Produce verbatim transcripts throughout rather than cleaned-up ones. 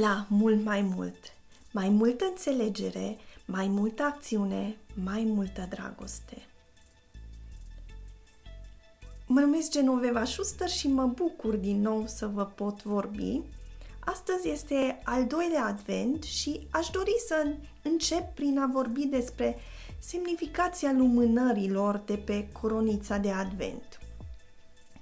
la mult mai mult, mai multă înțelegere, mai multă acțiune, mai multă dragoste. Mă numesc Genoveva Schuster și mă bucur din nou să vă pot vorbi. Astăzi este al doilea Advent și aș dori să încep prin a vorbi despre semnificația lumânărilor de pe coronița de Advent.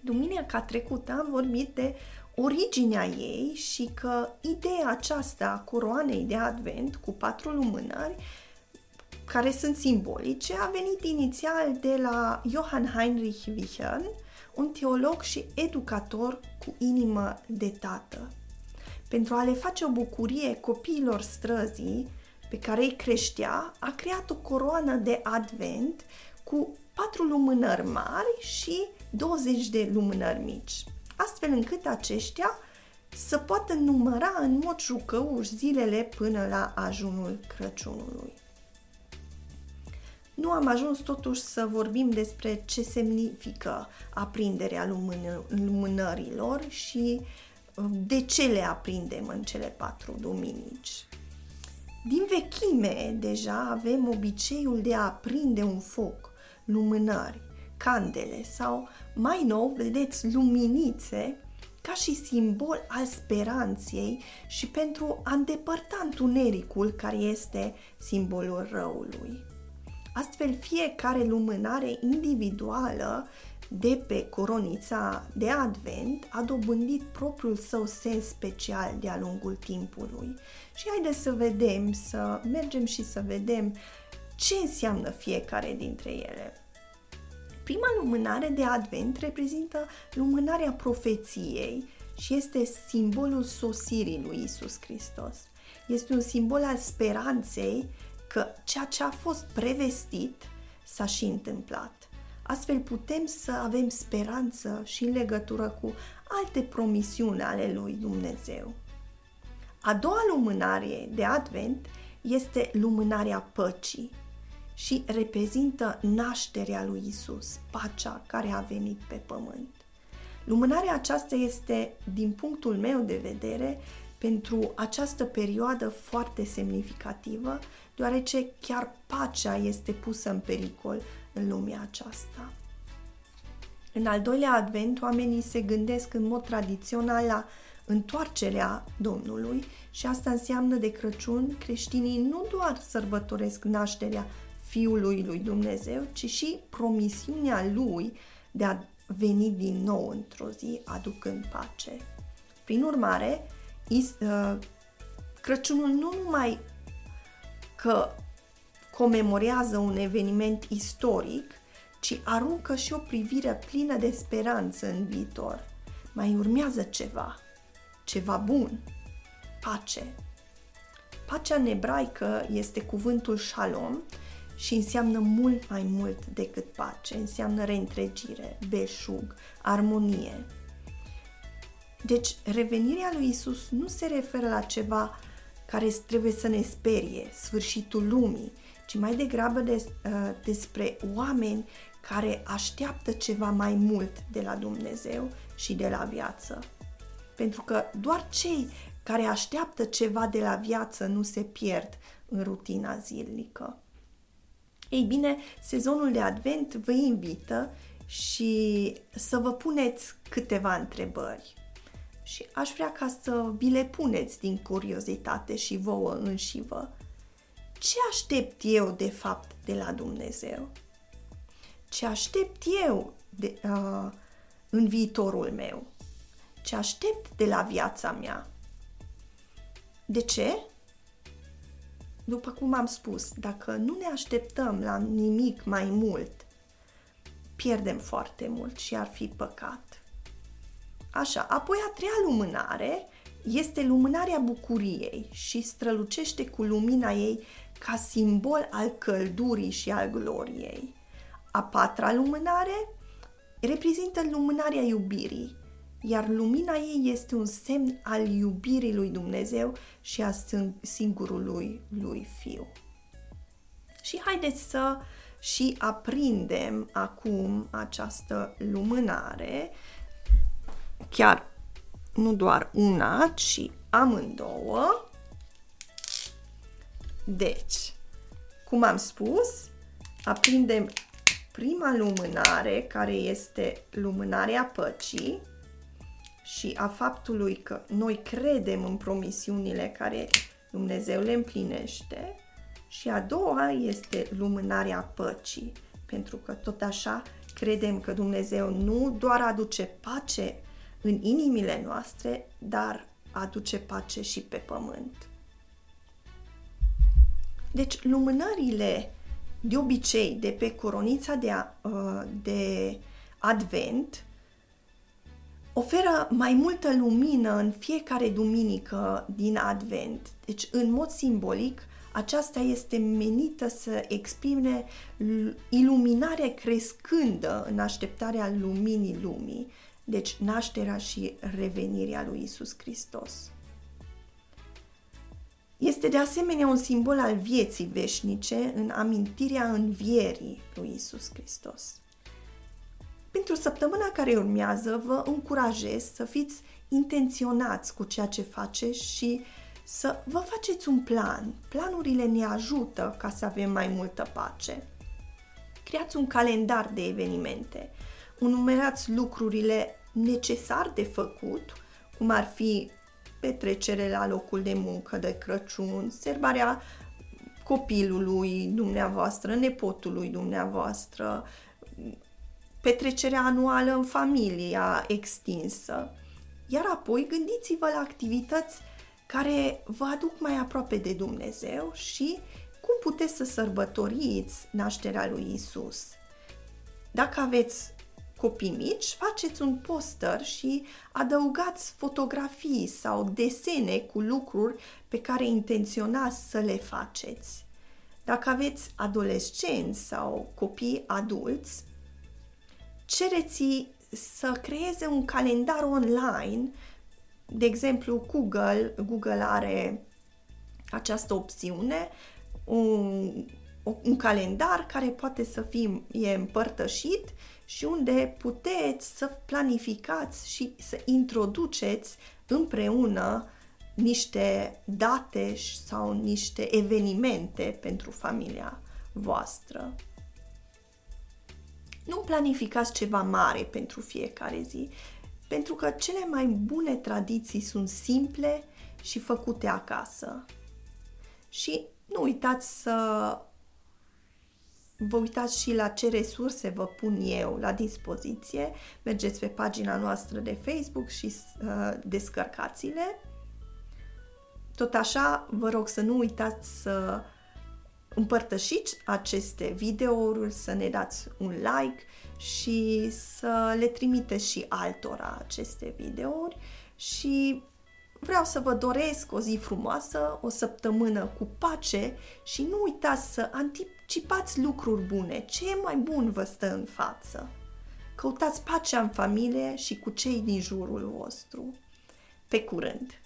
Duminica trecută am vorbit de originea ei și că ideea aceasta a coroanei de Advent cu patru lumânări, care sunt simbolice, a venit inițial de la Johann Heinrich Wichern, un teolog și educator cu inimă de tată. Pentru a le face o bucurie copiilor străzii pe care îi creștea, a creat o coroană de Advent cu patru lumânări mari și douăzeci de lumânări mici, astfel încât aceștia să poată număra în mod jucăuș zilele până la ajunul Crăciunului. Nu am ajuns totuși să vorbim despre ce semnifică aprinderea lumân- lumânărilor și de ce le aprindem în cele patru duminici. Din vechime, deja avem obiceiul de a aprinde un foc, lumânări, candele sau, mai nou, vedeți, luminițe, ca și simbol al speranței și pentru a îndepărta întunericul care este simbolul răului. Astfel, fiecare lumânare individuală de pe coronița de Advent a dobândit propriul său sens special de-a lungul timpului. Și haideți să vedem, să mergem și să vedem ce înseamnă fiecare dintre ele. Prima lumânare de Advent reprezintă lumânarea profeției și este simbolul sosirii lui Iisus Hristos. Este un simbol al speranței că ceea ce a fost prevestit s-a și întâmplat. Astfel putem să avem speranță și în legătură cu alte promisiuni ale lui Dumnezeu. A doua lumânare de Advent este lumânarea păcii și reprezintă nașterea lui Isus, pacea care a venit pe pământ. Lumânarea aceasta este, din punctul meu de vedere, pentru această perioadă foarte semnificativă, deoarece chiar pacea este pusă în pericol în lumea aceasta. În al doilea Advent, oamenii se gândesc în mod tradițional la întoarcerea Domnului și asta înseamnă de Crăciun, creștinii nu doar sărbătoresc nașterea Fiului lui Dumnezeu, ci și promisiunea Lui de a veni din nou într-o zi, aducând pace. Prin urmare, Crăciunul nu numai că comemorează un eveniment istoric, ci aruncă și o privire plină de speranță în viitor. Mai urmează ceva, ceva bun, pace. Pacea în ebraică este cuvântul shalom și înseamnă mult mai mult decât pace, înseamnă reîntregire, belșug, armonie. Deci, revenirea lui Isus nu se referă la ceva care trebuie să ne sperie, sfârșitul lumii, ci mai degrabă des, uh, despre oameni care așteaptă ceva mai mult de la Dumnezeu și de la viață. Pentru că doar cei care așteaptă ceva de la viață nu se pierd în rutina zilnică. Ei bine, sezonul de Advent vă invită și să vă puneți câteva întrebări. Și aș vrea ca să vi le puneți din curiozitate și vouă înșivă. Ce aștept eu, de fapt, de la Dumnezeu? Ce aștept eu de, uh, în viitorul meu? Ce aștept de la viața mea? De ce? După cum am spus, dacă nu ne așteptăm la nimic mai mult, pierdem foarte mult și ar fi păcat. Așa, apoi a treia lumânare este lumânarea bucuriei și strălucește cu lumina ei ca simbol al căldurii și al gloriei. A patra lumânare reprezintă lumânarea iubirii, iar lumina ei este un semn al iubirii lui Dumnezeu și a singurului lui Fiu. Și haideți să și aprindem acum această lumânare, chiar nu doar una, ci amândouă. Deci, cum am spus, aprindem prima lumânare, care este lumânarea păcii și a faptului că noi credem în promisiunile care Dumnezeu le împlinește, și a doua este lumânarea păcii, pentru că tot așa credem că Dumnezeu nu doar aduce pace în inimile noastre, dar aduce pace și pe pământ. Deci lumânările de obicei de pe coronița de, de Advent oferă mai multă lumină în fiecare duminică din Advent. Deci, în mod simbolic, aceasta este menită să exprime iluminare crescândă în așteptarea luminii lumii, deci nașterea și revenirea lui Iisus Hristos. Este de asemenea un simbol al vieții veșnice în amintirea învierii lui Iisus Hristos. Pentru săptămâna care urmează, vă încurajez să fiți intenționați cu ceea ce faceți și să vă faceți un plan. Planurile ne ajută ca să avem mai multă pace. Creați un calendar de evenimente. Enumerați lucrurile necesar de făcut, cum ar fi petrecere la locul de muncă de Crăciun, sărbarea copilului dumneavoastră, nepotului dumneavoastră, petrecerea anuală în familia extinsă. Iar apoi gândiți-vă la activități care vă aduc mai aproape de Dumnezeu și cum puteți să sărbătoriți nașterea lui Isus. Dacă aveți copii mici, faceți un poster și adăugați fotografii sau desene cu lucruri pe care intenționați să le faceți. Dacă aveți adolescenți sau copii adulți, cereți să creeze un calendar online. De exemplu, Google, Google are această opțiune, un, un calendar care poate să fie e împărtășit și unde puteți să planificați și să introduceți împreună niște date sau niște evenimente pentru familia voastră. Nu planificați ceva mare pentru fiecare zi, pentru că cele mai bune tradiții sunt simple și făcute acasă. Și nu uitați să vă uitați și la ce resurse vă pun eu la dispoziție. Mergeți pe pagina noastră de Facebook și uh, descărcați-le. Tot așa, vă rog să nu uitați să împărtășiți aceste videouri, să ne dați un like și să le trimiteți și altora aceste videouri. Și vreau să vă doresc o zi frumoasă, o săptămână cu pace și nu uitați să anticipați lucruri bune, ce e mai bun vă stă în față. Căutați pacea în familie și cu cei din jurul vostru. Pe curând!